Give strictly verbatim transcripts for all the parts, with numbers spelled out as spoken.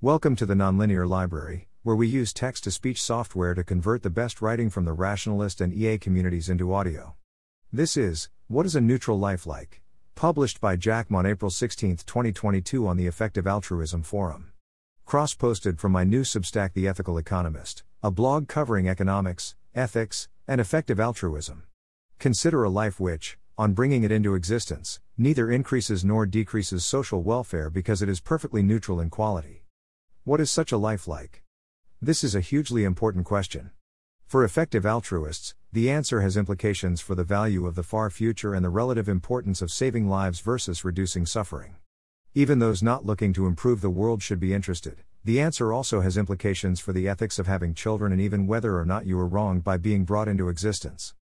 Welcome to the Nonlinear Library, where we use text-to-speech software to convert the best writing from the Rationalist and E A communities into audio. This is, What is a Neutral Life Like?, published by JackM on April sixteenth, twenty twenty-two on the Effective Altruism Forum. Cross-posted from my new Substack The Ethical Economist, a blog covering economics, ethics, and effective altruism. Consider a life which, on bringing it into existence, neither increases nor decreases social welfare because it is perfectly neutral in quality. What is such a life like? This is a hugely important question. For effective altruists, the answer has implications for the value of the far future and the relative importance of saving lives versus reducing suffering. Even those not looking to improve the world should be interested. The answer also has implications for the ethics of having children and even whether or not you were wronged by being brought into existence.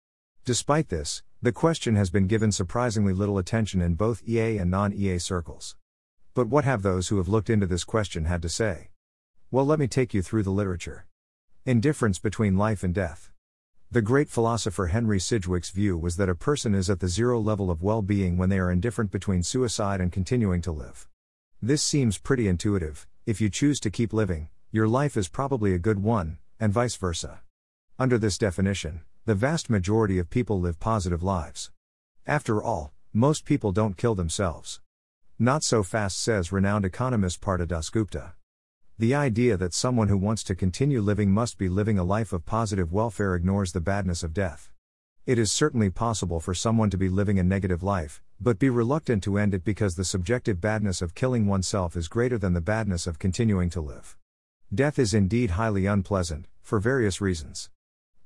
Despite this, the question has been given surprisingly little attention in both E A and non-E A circles. But what have those who have looked into this question had to say? Well, let me take you through the literature. Indifference between life and death. The great philosopher Henry Sidgwick's view was that a person is at the zero level of well-being when they are indifferent between suicide and continuing to live. This seems pretty intuitive. If you choose to keep living, your life is probably a good one, and vice versa. Under this definition, the vast majority of people live positive lives. After all, most people don't kill themselves. Not so fast, says renowned economist Partha Dasgupta. The idea that someone who wants to continue living must be living a life of positive welfare ignores the badness of death. It is certainly possible for someone to be living a negative life, but be reluctant to end it because the subjective badness of killing oneself is greater than the badness of continuing to live. Death is indeed highly unpleasant, for various reasons.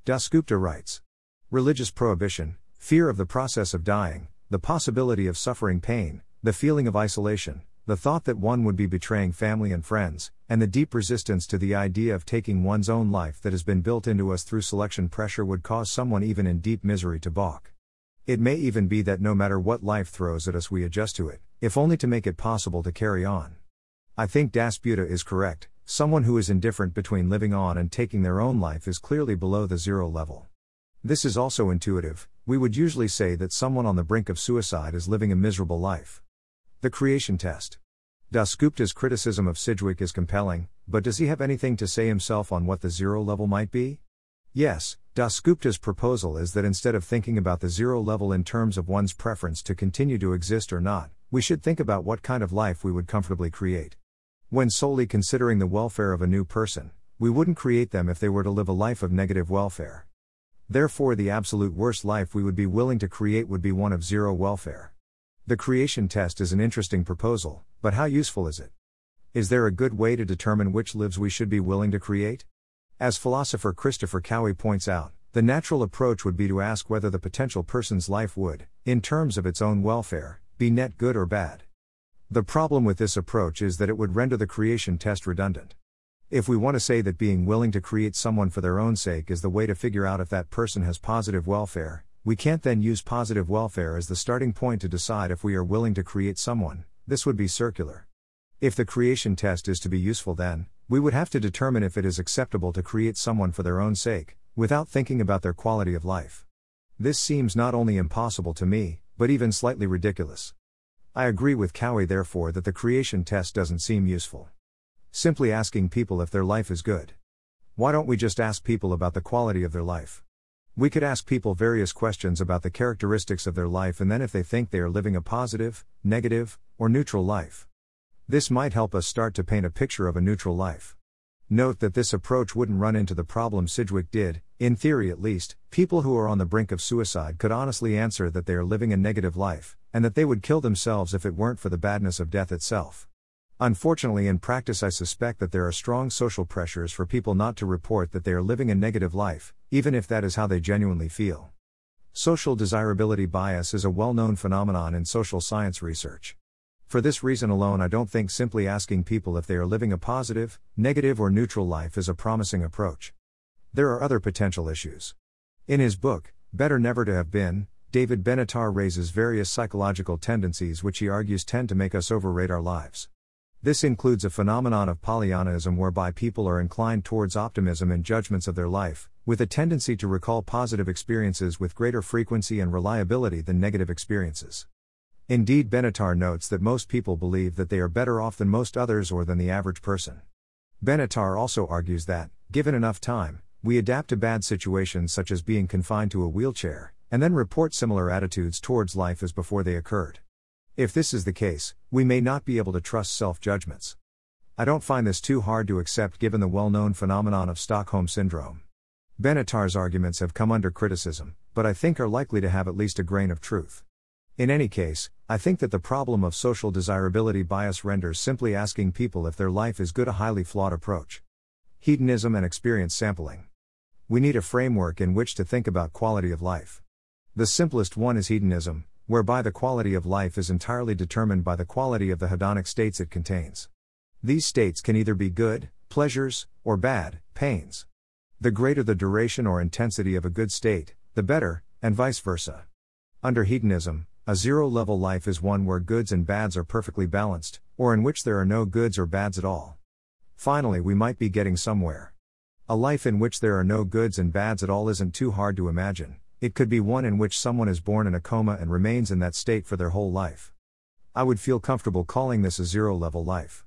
Dasgupta writes, religious prohibition, fear of the process of dying, the possibility of suffering pain, the feeling of isolation, the thought that one would be betraying family and friends, and the deep resistance to the idea of taking one's own life that has been built into us through selection pressure would cause someone even in deep misery to balk. It may even be that no matter what life throws at us we adjust to it, if only to make it possible to carry on. I think Dasgupta is correct. Someone who is indifferent between living on and taking their own life is clearly below the zero level. This is also intuitive. We would usually say that someone on the brink of suicide is living a miserable life. The creation test. Dasgupta's criticism of Sidgwick is compelling, but does he have anything to say himself on what the zero level might be? Yes, Dasgupta's proposal is that instead of thinking about the zero level in terms of one's preference to continue to exist or not, we should think about what kind of life we would comfortably create. When solely considering the welfare of a new person, we wouldn't create them if they were to live a life of negative welfare. Therefore, the absolute worst life we would be willing to create would be one of zero welfare. The creation test is an interesting proposal, but how useful is it? Is there a good way to determine which lives we should be willing to create? As philosopher Christopher Cowie points out, the natural approach would be to ask whether the potential person's life would, in terms of its own welfare, be net good or bad. The problem with this approach is that it would render the creation test redundant. If we want to say that being willing to create someone for their own sake is the way to figure out if that person has positive welfare, we can't then use positive welfare as the starting point to decide if we are willing to create someone. This would be circular. If the creation test is to be useful, then we would have to determine if it is acceptable to create someone for their own sake, without thinking about their quality of life. This seems not only impossible to me, but even slightly ridiculous. I agree with Cowie, therefore, that the creation test doesn't seem useful. Simply asking people if their life is good. Why don't we just ask people about the quality of their life? We could ask people various questions about the characteristics of their life and then if they think they are living a positive, negative, or neutral life. This might help us start to paint a picture of a neutral life. Note that this approach wouldn't run into the problem Sidgwick did. In theory at least, people who are on the brink of suicide could honestly answer that they are living a negative life, and that they would kill themselves if it weren't for the badness of death itself. Unfortunately, in practice I suspect that there are strong social pressures for people not to report that they are living a negative life, even if that is how they genuinely feel. Social desirability bias is a well-known phenomenon in social science research. For this reason alone, I don't think simply asking people if they are living a positive, negative, or neutral life is a promising approach. There are other potential issues. In his book, Better Never to Have Been, David Benatar raises various psychological tendencies which he argues tend to make us overrate our lives. This includes a phenomenon of Pollyannaism whereby people are inclined towards optimism in judgments of their life, with a tendency to recall positive experiences with greater frequency and reliability than negative experiences. Indeed, Benatar notes that most people believe that they are better off than most others or than the average person. Benatar also argues that, given enough time, we adapt to bad situations such as being confined to a wheelchair, and then report similar attitudes towards life as before they occurred. If this is the case, we may not be able to trust self-judgments. I don't find this too hard to accept given the well-known phenomenon of Stockholm Syndrome. Benatar's arguments have come under criticism, but I think are likely to have at least a grain of truth. In any case, I think that the problem of social desirability bias renders simply asking people if their life is good a highly flawed approach. Hedonism and experience sampling. We need a framework in which to think about quality of life. The simplest one is hedonism, whereby the quality of life is entirely determined by the quality of the hedonic states it contains. These states can either be good, pleasures, or bad, pains. The greater the duration or intensity of a good state, the better, and vice versa. Under hedonism, a zero-level life is one where goods and bads are perfectly balanced, or in which there are no goods or bads at all. Finally, we might be getting somewhere. A life in which there are no goods and bads at all isn't too hard to imagine. It could be one in which someone is born in a coma and remains in that state for their whole life. I would feel comfortable calling this a zero-level life.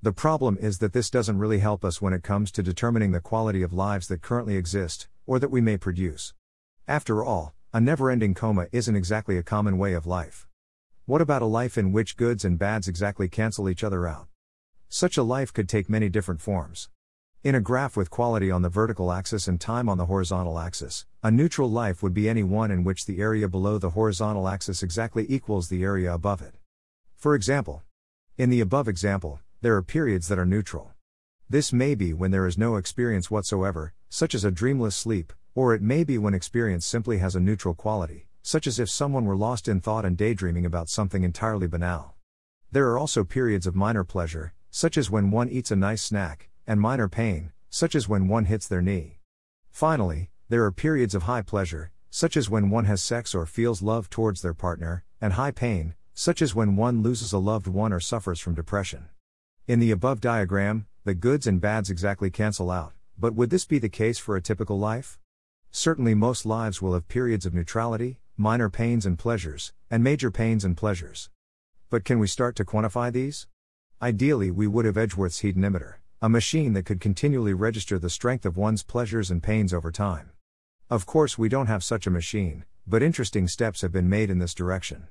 The problem is that this doesn't really help us when it comes to determining the quality of lives that currently exist, or that we may produce. After all, a never-ending coma isn't exactly a common way of life. What about a life in which goods and bads exactly cancel each other out? Such a life could take many different forms. In a graph with quality on the vertical axis and time on the horizontal axis, a neutral life would be any one in which the area below the horizontal axis exactly equals the area above it. For example, in the above example, there are periods that are neutral. This may be when there is no experience whatsoever, such as a dreamless sleep, or it may be when experience simply has a neutral quality, such as if someone were lost in thought and daydreaming about something entirely banal. There are also periods of minor pleasure, such as when one eats a nice snack, and minor pain, such as when one hits their knee. Finally, there are periods of high pleasure, such as when one has sex or feels love towards their partner, and high pain, such as when one loses a loved one or suffers from depression. In the above diagram, the goods and bads exactly cancel out, but would this be the case for a typical life? Certainly most lives will have periods of neutrality, minor pains and pleasures, and major pains and pleasures. But can we start to quantify these? Ideally, we would have Edgeworth's hedonimeter, a machine that could continually register the strength of one's pleasures and pains over time. Of course, we don't have such a machine, but interesting steps have been made in this direction.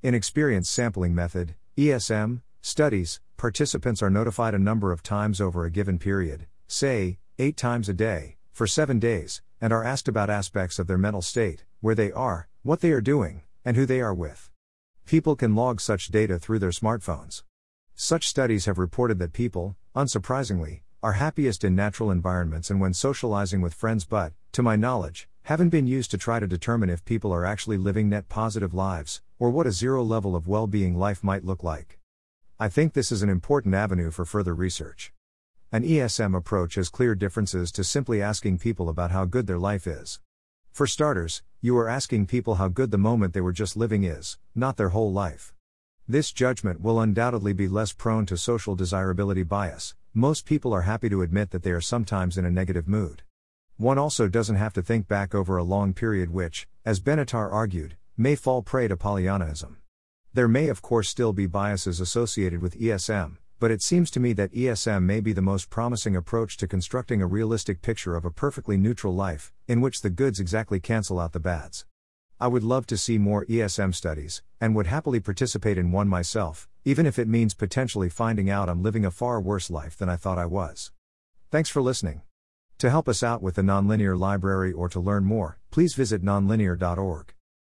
In experience sampling method, E S M, studies, participants are notified a number of times over a given period, say, eight times a day, for seven days, and are asked about aspects of their mental state, where they are, what they are doing, and who they are with. People can log such data through their smartphones. Such studies have reported that people, unsurprisingly, are happiest in natural environments and when socializing with friends but, to my knowledge, haven't been used to try to determine if people are actually living net positive lives, or what a zero level of well-being life might look like. I think this is an important avenue for further research. An E S M approach has clear differences to simply asking people about how good their life is. For starters, you are asking people how good the moment they were just living is, not their whole life. This judgment will undoubtedly be less prone to social desirability bias. Most people are happy to admit that they are sometimes in a negative mood. One also doesn't have to think back over a long period which, as Benatar argued, may fall prey to Pollyannaism. There may of course still be biases associated with E S M, but it seems to me that E S M may be the most promising approach to constructing a realistic picture of a perfectly neutral life, in which the goods exactly cancel out the bads. I would love to see more E S M studies, and would happily participate in one myself, even if it means potentially finding out I'm living a far worse life than I thought I was. Thanks for listening. To help us out with the Nonlinear Library or to learn more, please visit nonlinear dot org.